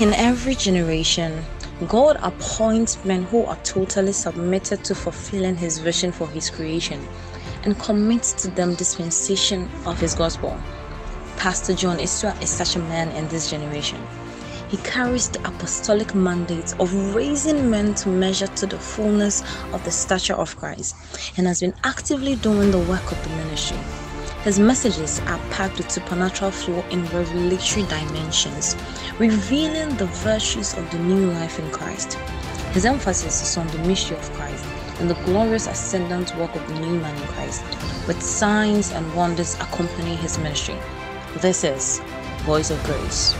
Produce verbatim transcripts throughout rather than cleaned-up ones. In every generation, God appoints men who are totally submitted to fulfilling his vision for his creation and commits to them dispensation of his gospel. Pastor John Isua is such a man in this generation. He carries the apostolic mandate of raising men to measure to the fullness of the stature of Christ and has been actively doing the work of the ministry. His messages are packed with supernatural flow and revelatory dimensions, revealing the virtues of the new life in Christ. His emphasis is on the mystery of Christ and the glorious ascendant work of the new man in Christ, with signs and wonders accompanying his ministry. This is Voice of Grace.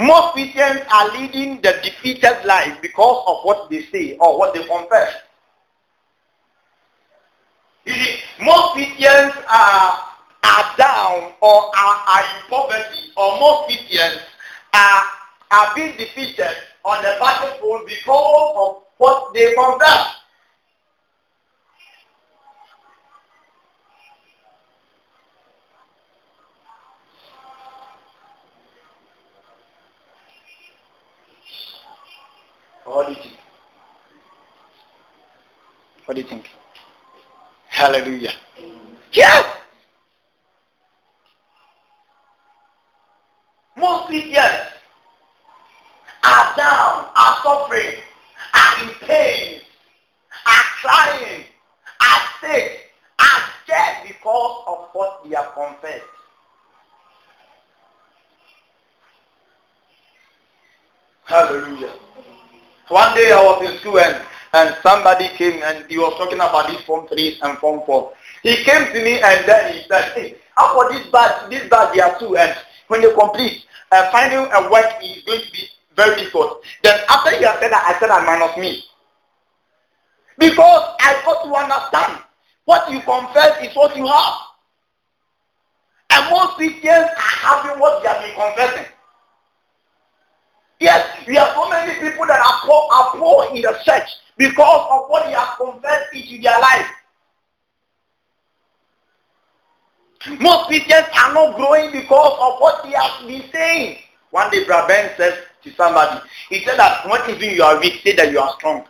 Most Christians are leading the defeated life because of what they say or what they confess. You see, most Christians are, are down or are, are in poverty, or most Christians are, are being defeated on the battlefield because of what they confess. What do you think? What do you think? Hallelujah. Yes! Most Christians are down, are suffering, are in pain, are crying, are sick, are dead because of what they have confessed. Hallelujah. One day I was in school and, and somebody came and he was talking about this form three and form four. He came to me and then he said, hey, how about this batch, this batch there are two, and when they complete, uh, finding a work is going to be very difficult. Then after he had said that, I said I minus me. Because I got to understand what you confess is what you have. And most Christians are having what they have been confessing. Yes, we have so many people that are poor, are poor in the church because of what they have confessed into their life. Most Christians are not growing because of what they have been saying. One day, Braben says to somebody, he said that when even you are weak, say that you are strong.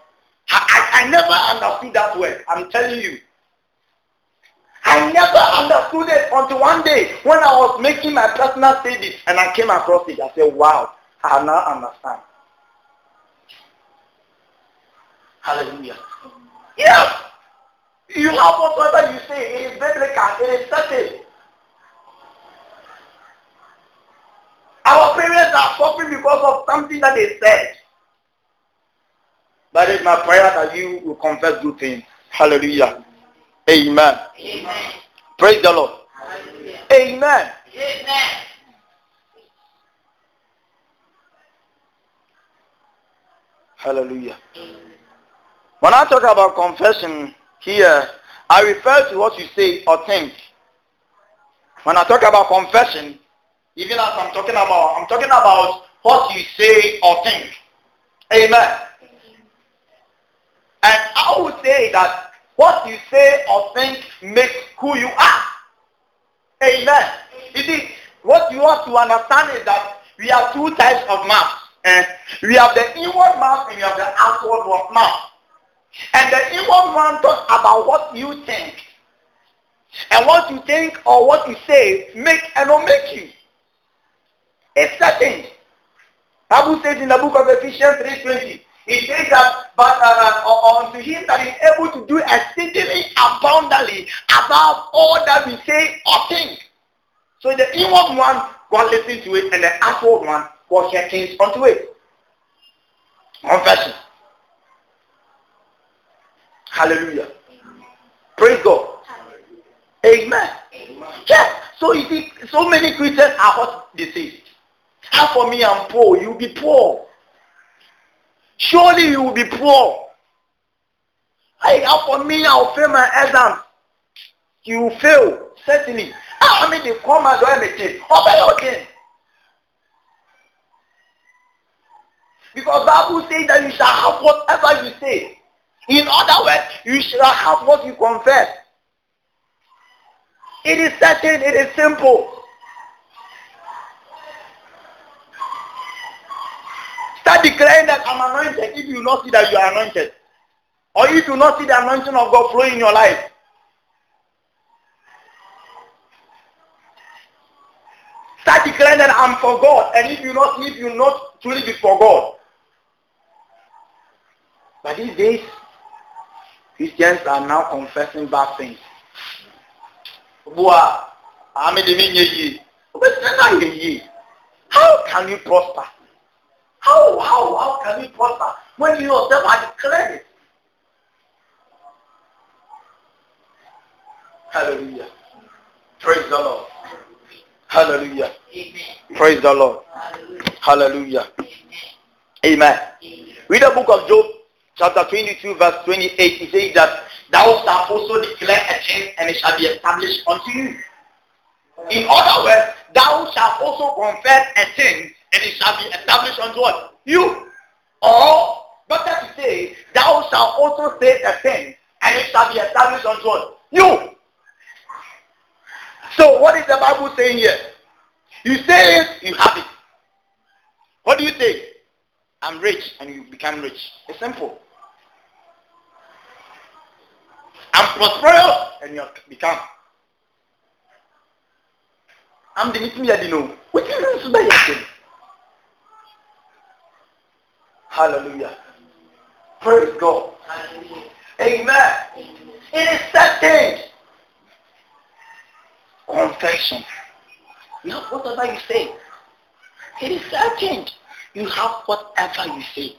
I, I, I never understood that word. I'm telling you. I never understood it until one day when I was making my personal studies and I came across it. I said, wow. I now understand. Hallelujah. Yes. You have whatever you say. It is biblical. It is certain. Our parents are suffering because of something that they said. But it's my prayer that you will confess good things. Hallelujah. Amen. Amen. Praise the Lord. Hallelujah. Amen. Amen. Hallelujah. When I talk about confession here, I refer to what you say or think. When I talk about confession, even as I'm talking about, I'm talking about what you say or think. Amen. And I would say that what you say or think makes who you are. Amen. You see, what you have to understand is that we have two types of maps. We have the inward mouth and we have the outward mouth. And the inward one talks about what you think. And what you think or what you say make and will make you. It's certain. Bible says in the book of Ephesians three twenty, it says that, but uh, unto him that is able to do exceedingly abundantly above all that we say or think. So the inward one, God listens to it, and the outward one, God hearkens unto it. Confession. Hallelujah. Amen. Praise God. Hallelujah. Amen. Amen. Yes. So you see, so many Christians are what they say. As for me, I'm poor. You'll be poor. Surely you will be poor. Hey, as for me, I'll fail my exam. You will fail, certainly. I mean, they come and do everything. Obey again. Because Bible says that you shall have whatever you say. In other words, you shall have what you confess. It is certain, it is simple. Start declaring that I'm anointed if you not see that you are anointed. Or if you not see the anointing of God flowing in your life. Start declaring that I'm for God. And if you not live, you not truly be for God. But these days, Christians are now confessing bad things. How can you prosper? How, how, how can you prosper when you yourself are declaring it? Hallelujah. Praise the Lord. Hallelujah. Amen. Praise the Lord. Hallelujah. Amen. Amen. Amen. Read the book of Job, chapter twenty-two, verse twenty-eight. It says that thou shalt also declare a thing, and it shall be established unto you. In other words, thou shalt also confess a thing, and it shall be established unto what? You. Or, better to say, thou shalt also say a thing, and it shall be established unto what? You. So what is the Bible saying here? You say it, you have it. What do you say? I'm rich, and you become rich. It's simple. I'm prosperous, and you become. I'm the meeting here, you know. What do you do today? Hallelujah. Praise God. Hallelujah. Amen. Amen. It is certain. Confession. Now, whatever you say, it is certain. You have whatever you say.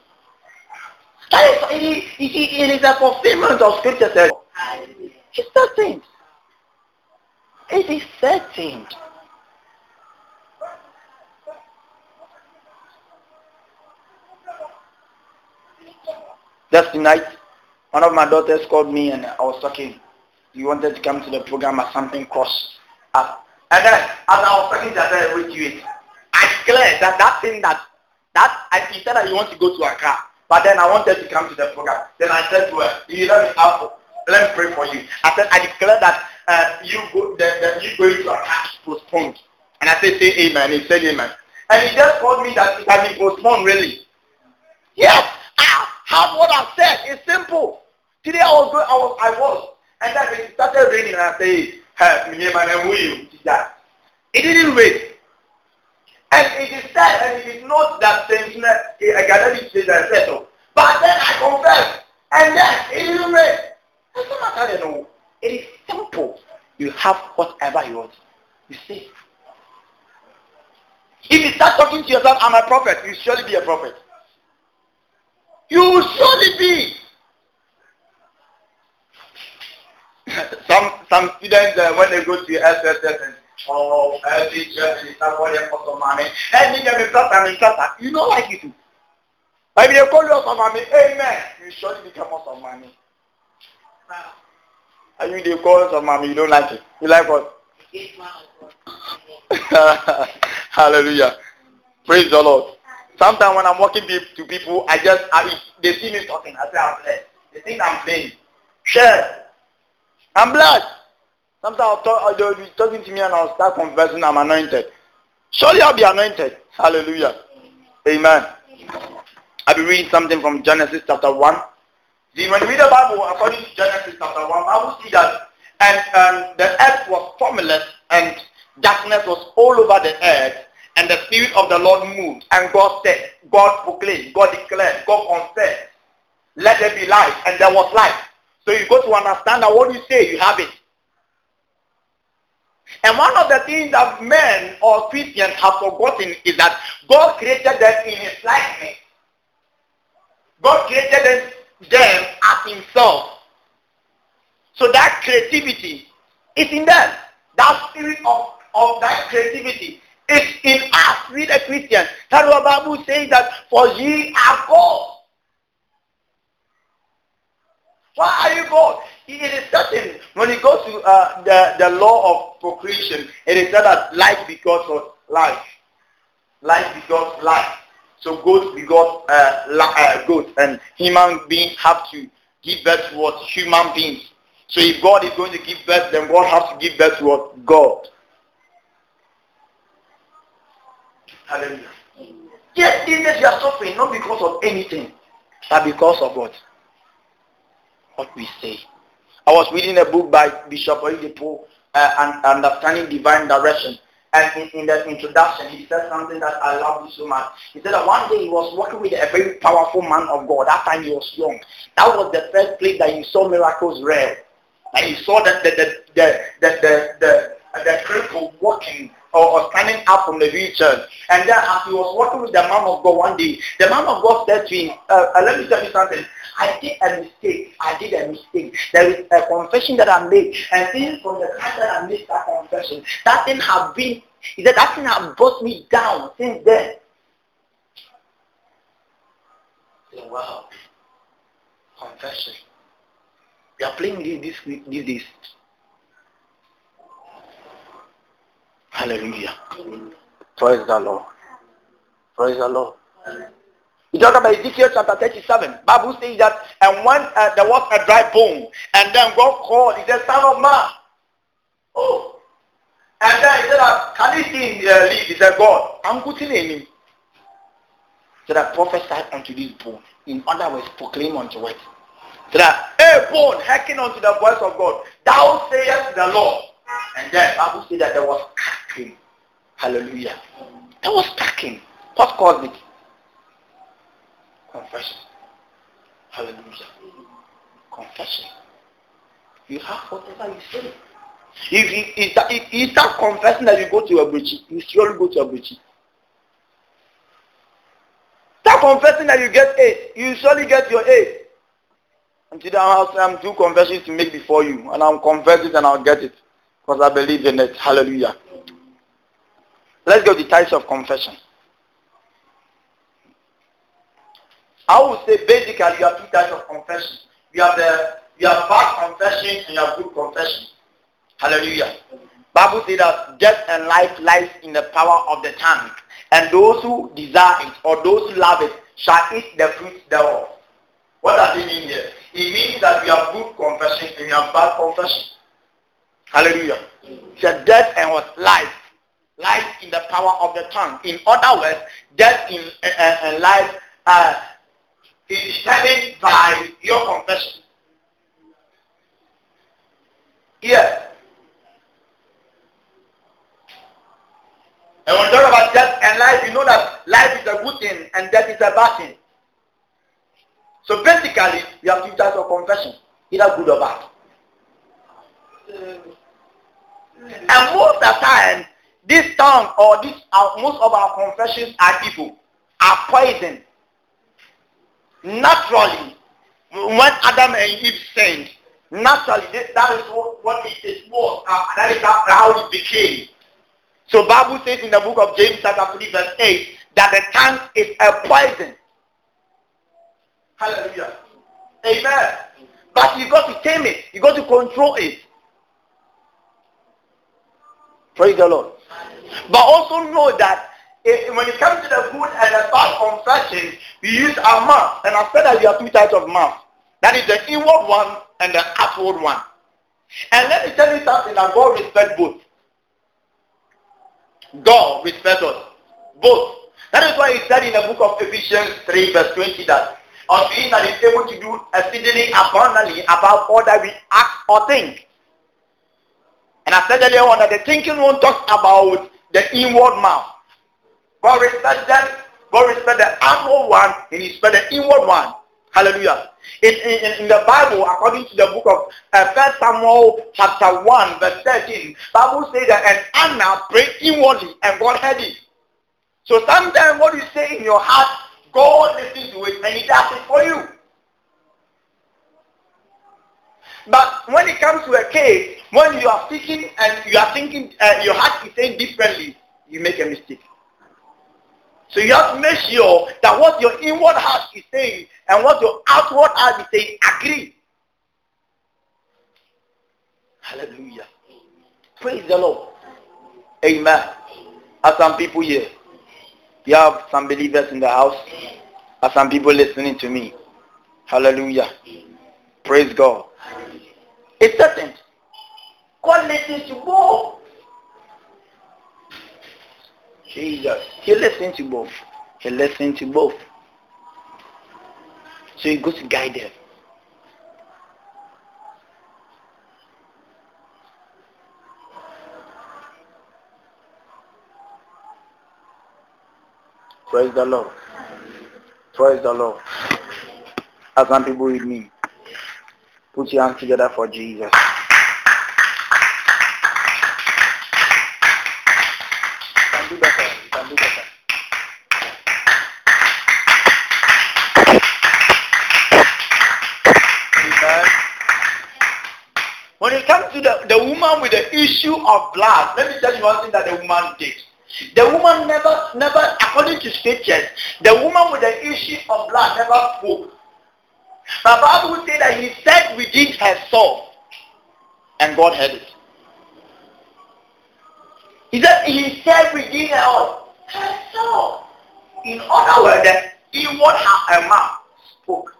That is, it is, it is a fulfillment of scripture. It's certain. It is certain. Just tonight, one of my daughters called me and I was talking. He wanted to come to the program as something crossed up. And then, as I was talking to her, with you, I declared that that thing that That, I, he said that you want to go to Accra, but then I wanted to come to the program. Then I said to her, you let me out, let me pray for you. I said, I declare that uh, you go, that, that you going to Accra is postponed. And I said, say amen. He said amen. And he just told me that it has been postponed, really. Yes, I have what I said. It's simple. Today I was, going, I was, I was. And then it started raining, and I said, hey, who you? It didn't rain. And it is said, and it is not that same academic says I said so. But then I confess, and then it is read. That's not matter, you know. It is simple. You have whatever you want. You say. If you start talking to yourself, I'm a prophet, you surely be a prophet. You will surely be. some some students uh, when they go to S S S and oh, every church is not for them for some money. Every church is not for them. You know like you do. But if they call you for some money, amen, you surely become for some money. Wow. And if they call you some money, you don't like it. You like what? Hallelujah. Praise the Lord. Sometimes when I'm walking to people, I just, I, they see me talking. I say I'm blessed. They think I'm playing. Share. I'm blessed. Sometimes they'll be talking to me and I'll start confessing I'm anointed. Surely I'll be anointed. Hallelujah. Amen. Amen. I'll be reading something from Genesis chapter one. See, when you read the Bible, according to Genesis chapter one, I will see that and, and the earth was formless and darkness was all over the earth, and the Spirit of the Lord moved, and God said, God proclaimed, God declared, God confessed, let there be light, and there was light. So you got to understand that what you say, you have it. And one of the things that men or Christians have forgotten is that God created them in His likeness. God created them, them as Himself. So that creativity is in them. That spirit of, of that creativity is in us, we the Christians. That's what the Bible says, that for ye are God. Why are you God? It is certain. When it goes to uh, the, the law of procreation, it is said that life begots of life. Life begots life. So goats begot uh, la- uh, goats, and human beings have to give birth to what? Human beings. So if God is going to give birth, then God has to give birth to what? God. Hallelujah. Yet these days you are suffering not because of anything, but because of what? What we say. I was reading a book by Bishop Oyedepo, uh, and Understanding Divine Direction. And in, in the introduction, he said something that I loved so much. He said that one day he was working with a very powerful man of God. That time he was young. That was the first place that he saw miracles rare. And he saw that the the the the the, the, the, the cripple walking or, or standing up from the wheelchair. And then as he was working with the man of God one day, the man of God said to him, uh, uh, "Let me tell you something. I did a mistake. I did a mistake. There is a confession that I made, and since from the time that I made that confession, that thing have been, he said, that thing have brought me down since then." Wow, confession. We are playing this this this. this. Hallelujah. Hallelujah. Praise the Lord. Praise the Lord. Hallelujah. You talk about Ezekiel chapter thirty-seven. Bible says that, and when uh, there was a dry bone, and then God called, he said, "Son of man." Oh. And then he said, "Can you see uh, leave?" He said, "God, I'm good in him." So that prophesied unto this bone. In other words, proclaim unto it. So that, "Hey bone, hearken unto the voice of God. Thou sayest the Lord." And then Bible says that there was cracking. Hallelujah. There was cracking. What caused it? Confession. Hallelujah. Confession. You have whatever you say. If you, if you start confessing that you go to a breach, you surely go to a breach. Start confessing that you get AIDS, you surely get your AIDS. And today I'm two confessions to make before you, and I'll confess it and I'll get it, because I believe in it. Hallelujah. Let's go to the types of confession. I would say basically you have two types of confession. You have the you have bad confession and you have good confession. Hallelujah. Bible says that death and life lies in the power of the tongue, and those who desire it or those who love it shall eat the fruit thereof. What does it mean here? It means that we have good confession and we have bad confession. Hallelujah. It's a death and life. Life in the power of the tongue. In other words, death in, uh, uh, and life are uh, is determined by your confession. Yes. And when we talk about death and life, you know that life is a good thing and death is a bad thing. So basically, we have two types of confession, either good or bad. And most of the time, this tongue or this, uh, most of our confessions are evil, are poison. Naturally, when Adam and Eve sinned, naturally that, that is what, what it, it was. Uh, that is how it became. So Bible says in the book of James chapter three verse eight that the tongue is a poison. Hallelujah. Amen. But you got to tame it. You got to control it. Praise the Lord. But also know that It, when it comes to the good and the bad confession, we use our mouth. And I said that we have two types of mouth. That is the inward one and the outward one. And let me tell you something, that God respects both. God respects us. Both. That is why he said in the book of Ephesians three verse twenty that, "Unto him that is able to do exceedingly abundantly above all that we ask or think." And I said earlier on that the thinking one talks about the inward mouth. God respects that. God respects the outward one, and He respects the inward one. Hallelujah. In, in, in the Bible, according to the book of uh, First Samuel chapter one, verse thirteen, Bible says that, "And Anna prayed inwardly, and God heard it." So sometimes what you say in your heart, God listens to it, and He does it for you. But when it comes to a case, when you are thinking and you are thinking, uh, your heart is saying differently, you make a mistake. So you have to make sure that what your inward heart is saying and what your outward heart is saying agree. Hallelujah. Praise the Lord. Amen. Are some people here? You have some believers in the house? Are some people listening to me? Hallelujah. Praise God. It's certain. God listens to both. Jesus. He listens to both. a lesson to both. So it goes to guide them. Praise the Lord. Praise the Lord. As some people with me, put your hands together for Jesus. When it comes to the, the woman with the issue of blood, let me tell you one thing that the woman did. The woman never, never, according to scriptures, the woman with the issue of blood never spoke. The Bible would say that he said within herself, and God heard it. He said, he said within herself. In other words, in what her mouth spoke.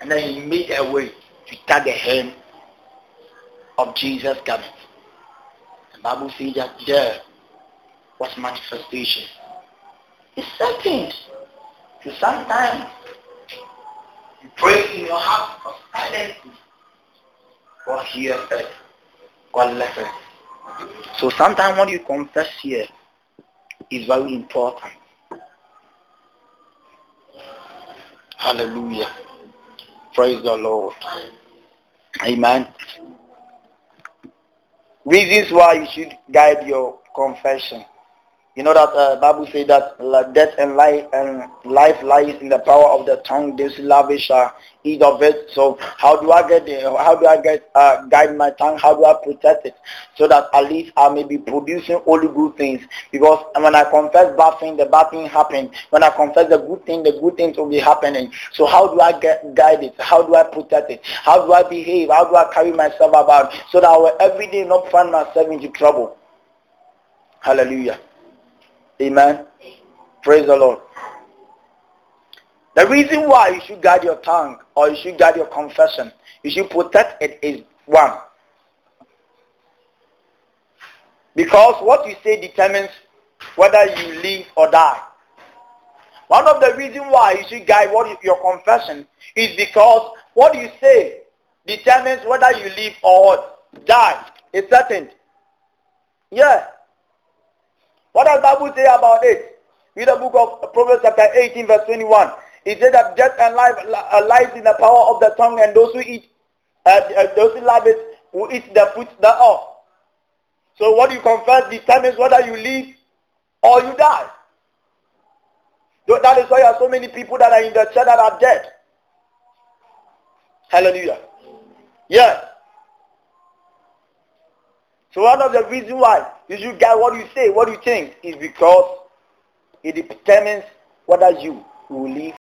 And then he made a way to tag the hem of Jesus' garment. The Bible says that there was manifestation. It's certain. So sometimes you pray in your heart for silently. God hears it. God lets it. So sometimes what you confess here is very important. Hallelujah. Praise the Lord. Amen. Reasons why you should guide your confession. You know that the uh, Bible says that death and life, and life lies in the power of the tongue. This lavish uh, eat of it. So how do I get uh, how do I get uh, guide my tongue? How do I protect it so that at least I may be producing only good things? Because when I confess bad thing, the bad thing happens. When I confess the good thing, the good things will be happening. So how do I get guide it? How do I protect it? How do I behave? How do I carry myself about so that I will every day not find myself into trouble? Hallelujah. Amen. Praise the Lord. The reason why you should guard your tongue or you should guard your confession, you should protect it is one. Because what you say determines whether you live or die. One of the reasons why you should guide what is your confession is because what you say determines whether you live or die. It's certain. Yeah. What does the Bible say about it? Read the book of Proverbs chapter eighteen verse twenty-one. It says that death and life lies in the power of the tongue, and those who eat, uh, those who love it, who eat the fruit thereof. So what you confess determines whether you live or you die. That is why you have so many people that are in the church that are dead. Hallelujah. Yes. So one of the reasons why you should guide what you say, what you think, is because it determines whether you will live.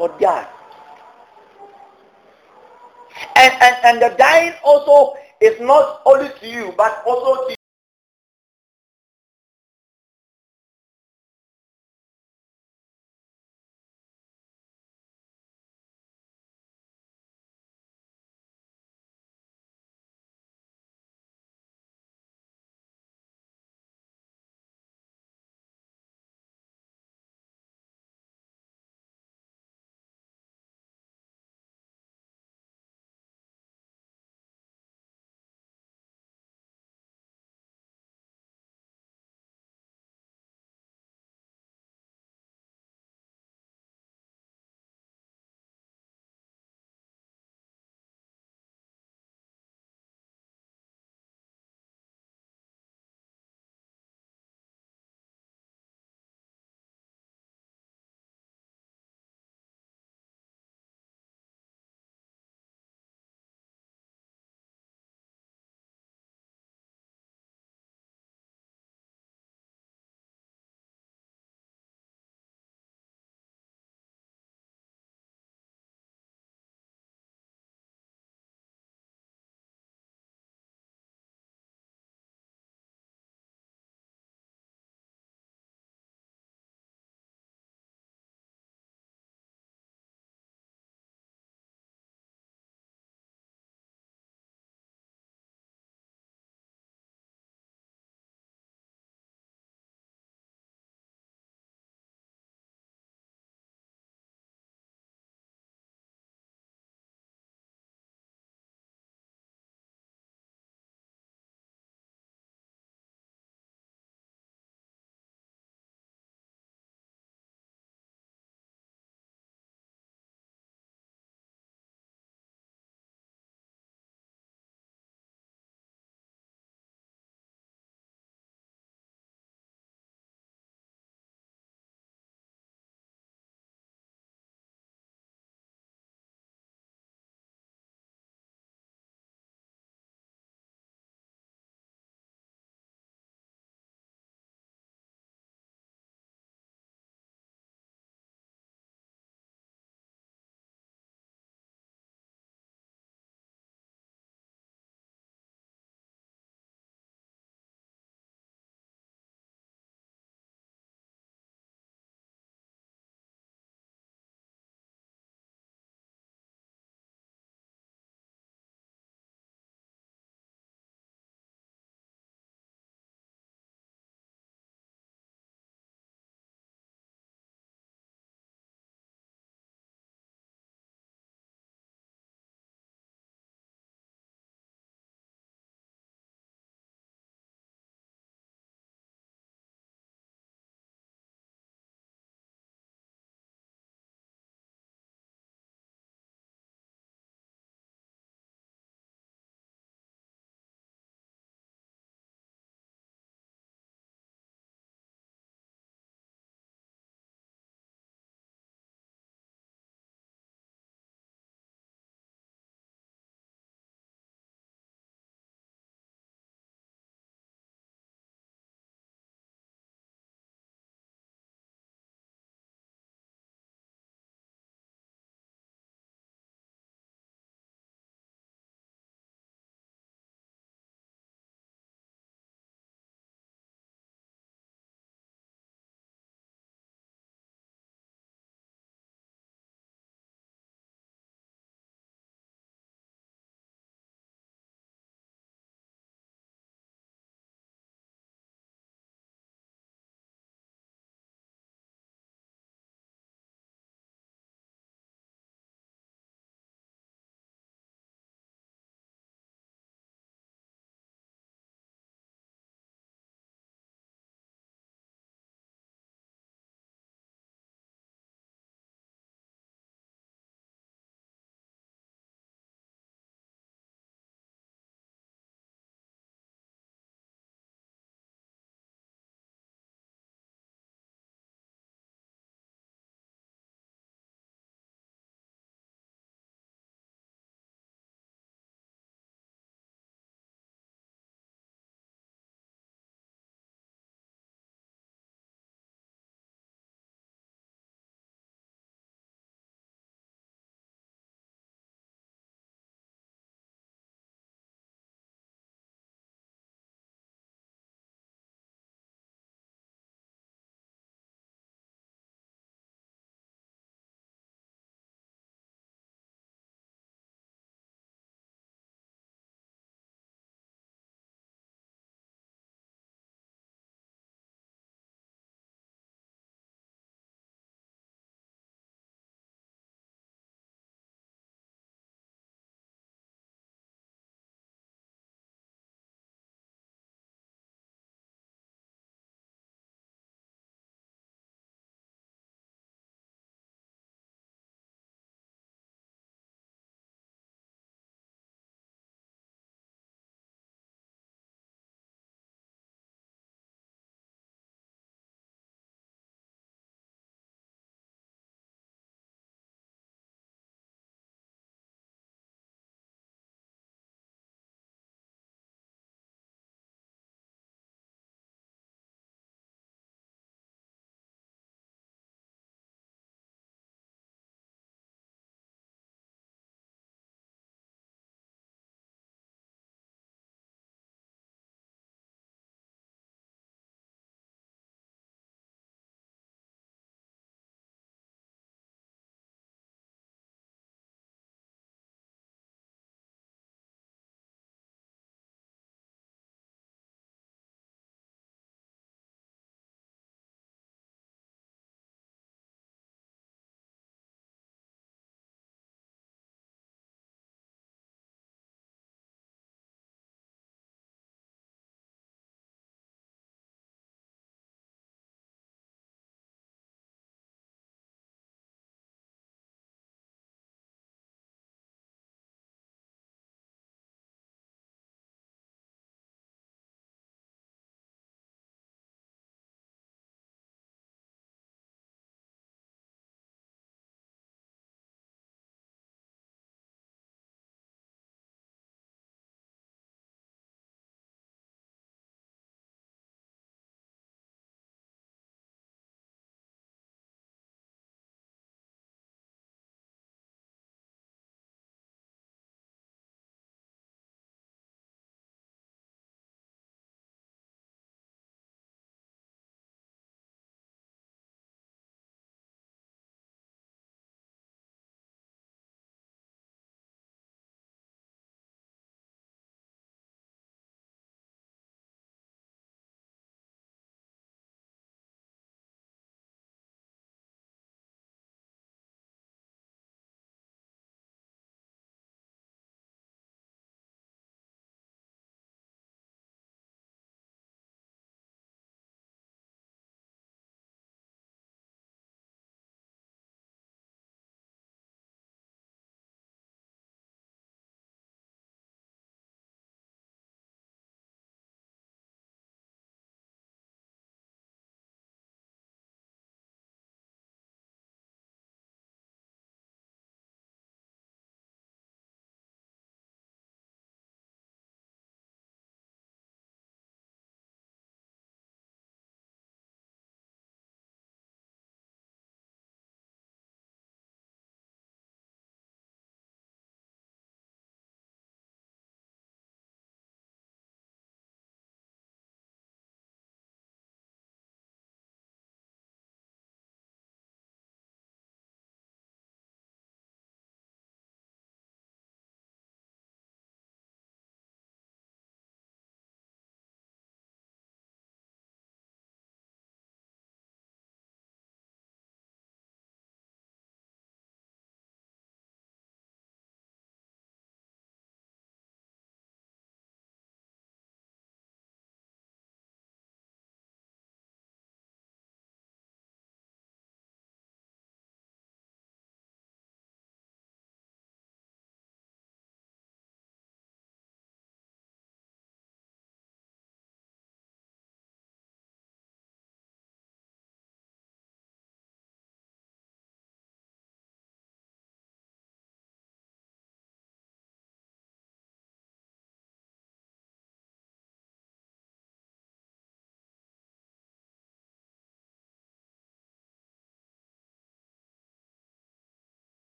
or die. And, and, and the dying also is not only to you, but also to you.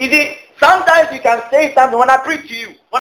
You see, sometimes you can say something when I preach to you. When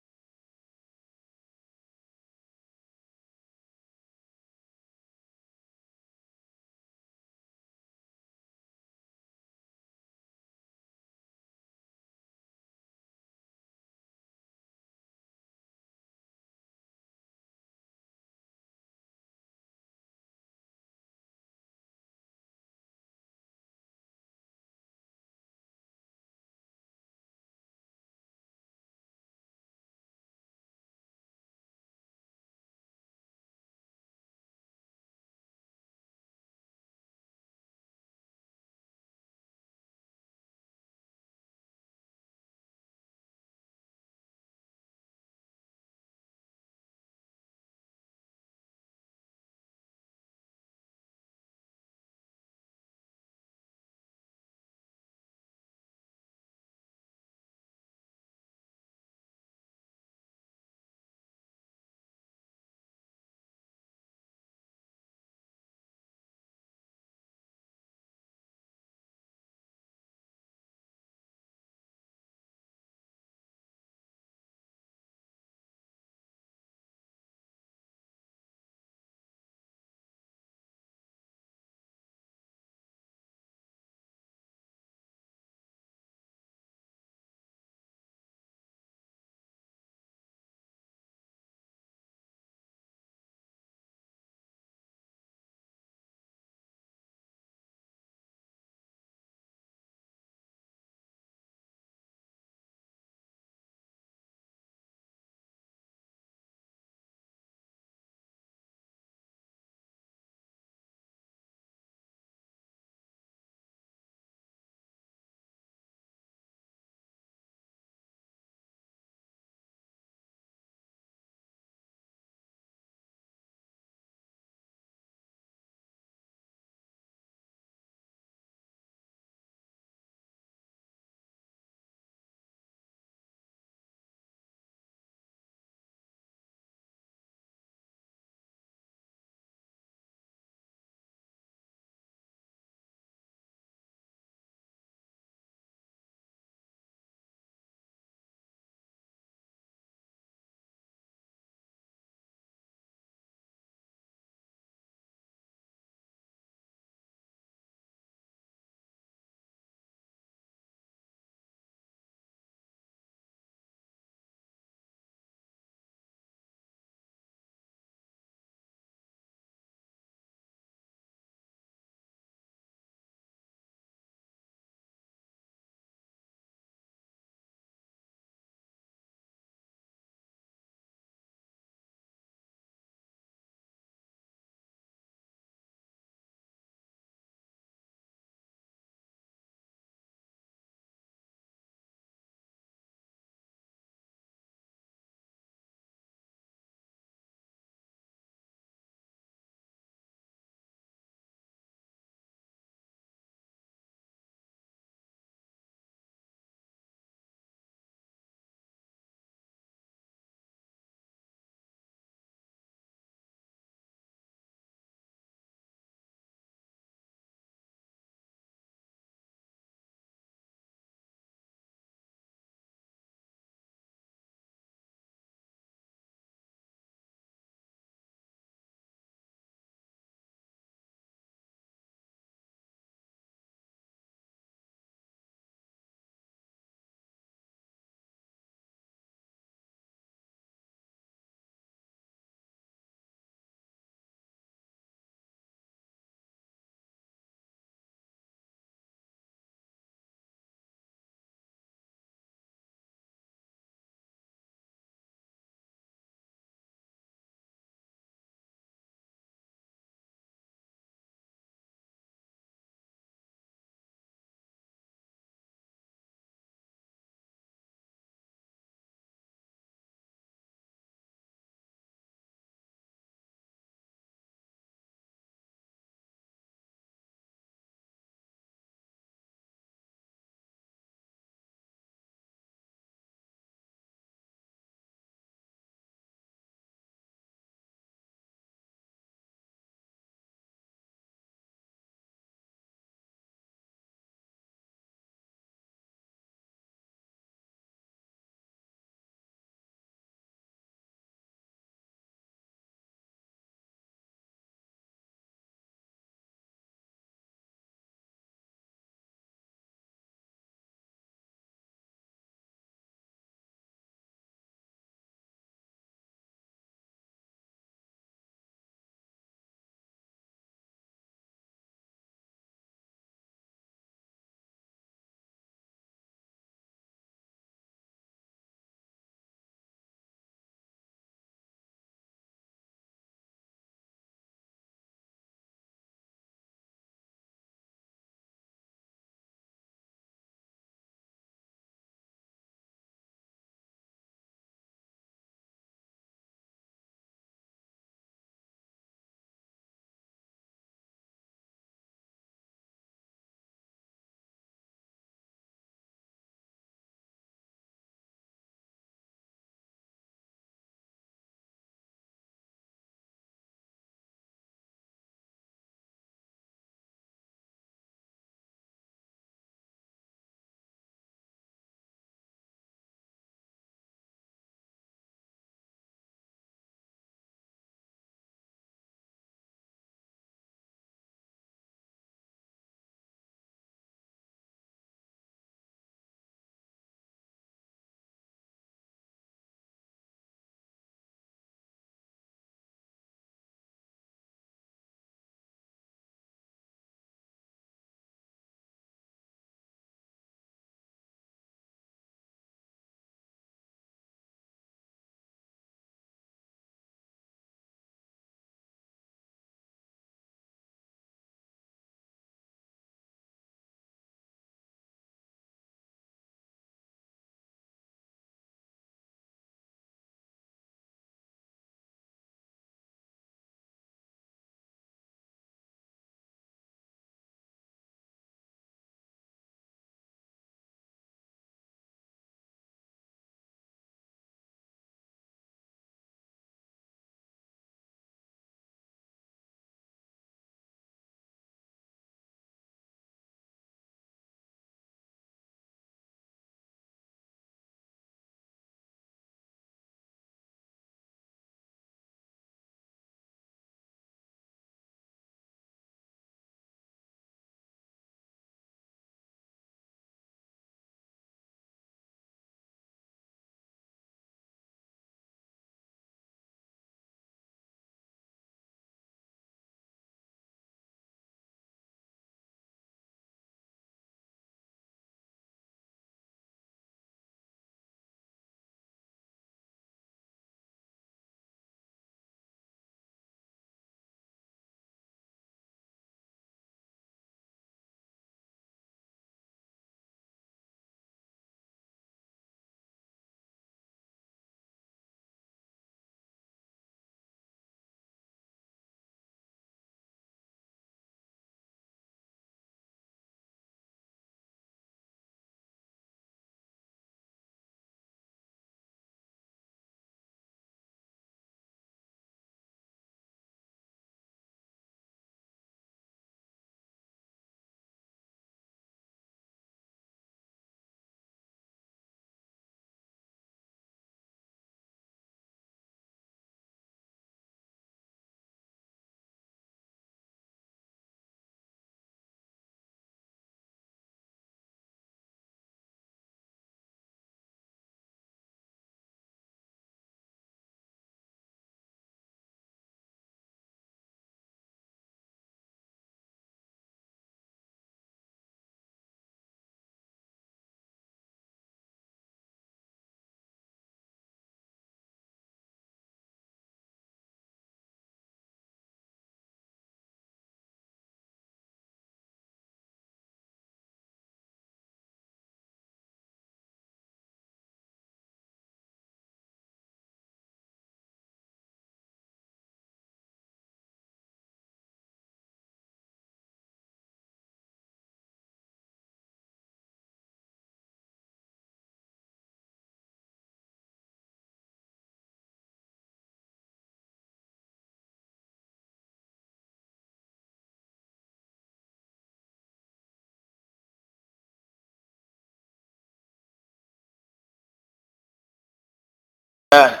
Amen.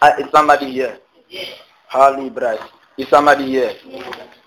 Uh, is somebody here? Yes. Holy bright. Is somebody here? Yes.